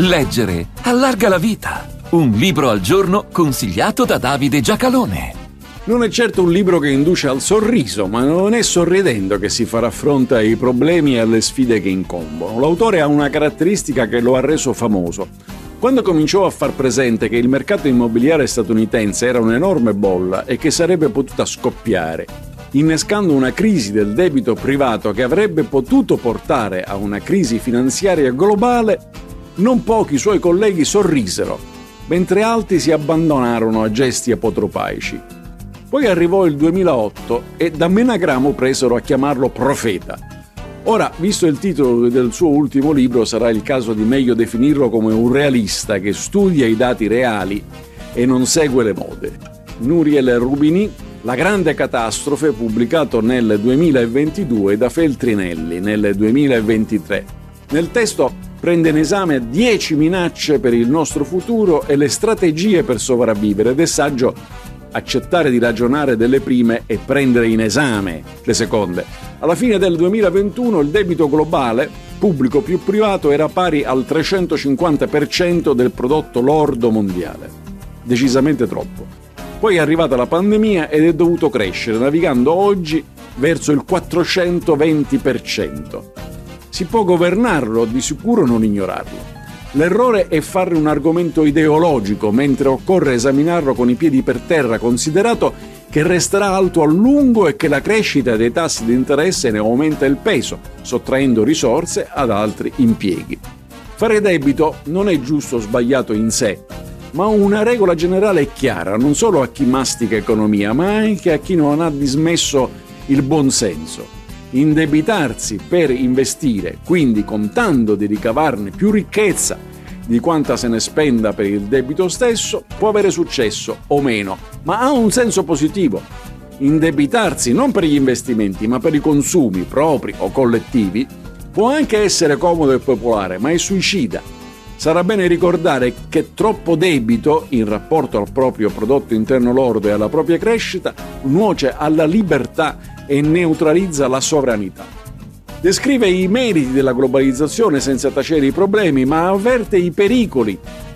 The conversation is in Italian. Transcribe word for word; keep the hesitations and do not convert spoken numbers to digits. Leggere allarga la vita. Un libro al giorno consigliato da Davide Giacalone. Non è certo un libro che induce al sorriso, ma non è sorridendo che si farà fronte ai problemi e alle sfide che incombono. L'autore ha una caratteristica che lo ha reso famoso. Quando cominciò a far presente che il mercato immobiliare statunitense era un'enorme bolla e che sarebbe potuta scoppiare, innescando una crisi del debito privato che avrebbe potuto portare a una crisi finanziaria globale, non pochi suoi colleghi sorrisero, mentre altri si abbandonarono a gesti apotropaici. Poi arrivò il duemilaotto e da menagramo presero a chiamarlo profeta. Ora, visto il titolo del suo ultimo libro, sarà il caso di meglio definirlo come un realista che studia i dati reali e non segue le mode. Nuriel Rubini, La grande catastrofe, pubblicato nel duemilaventidue da Feltrinelli nel duemilaventitré. Nel testo prende in esame dieci minacce per il nostro futuro e le strategie per sopravvivere, ed è saggio accettare di ragionare delle prime e prendere in esame le seconde. Alla fine del duemilaventuno il debito globale, pubblico più privato, era pari al trecentocinquanta per cento del prodotto lordo mondiale. Decisamente troppo. Poi è arrivata la pandemia ed è dovuto crescere, navigando oggi verso il quattrocentoventi per cento. Si può governarlo, di sicuro non ignorarlo. L'errore è farne un argomento ideologico, mentre occorre esaminarlo con i piedi per terra, considerato che resterà alto a lungo e che la crescita dei tassi di interesse ne aumenta il peso, sottraendo risorse ad altri impieghi. Fare debito non è giusto o sbagliato in sé, ma una regola generale è chiara, non solo a chi mastica economia, ma anche a chi non ha dismesso il buon senso. Indebitarsi per investire, quindi contando di ricavarne più ricchezza di quanta se ne spenda per il debito stesso, può avere successo o meno, ma ha un senso positivo. Indebitarsi non per gli investimenti, ma per i consumi propri o collettivi, può anche essere comodo e popolare, ma è suicida. Sarà bene ricordare che troppo debito, in rapporto al proprio prodotto interno lordo e alla propria crescita, nuoce alla libertà e neutralizza la sovranità. Descrive i meriti della globalizzazione senza tacere i problemi, ma avverte i pericoli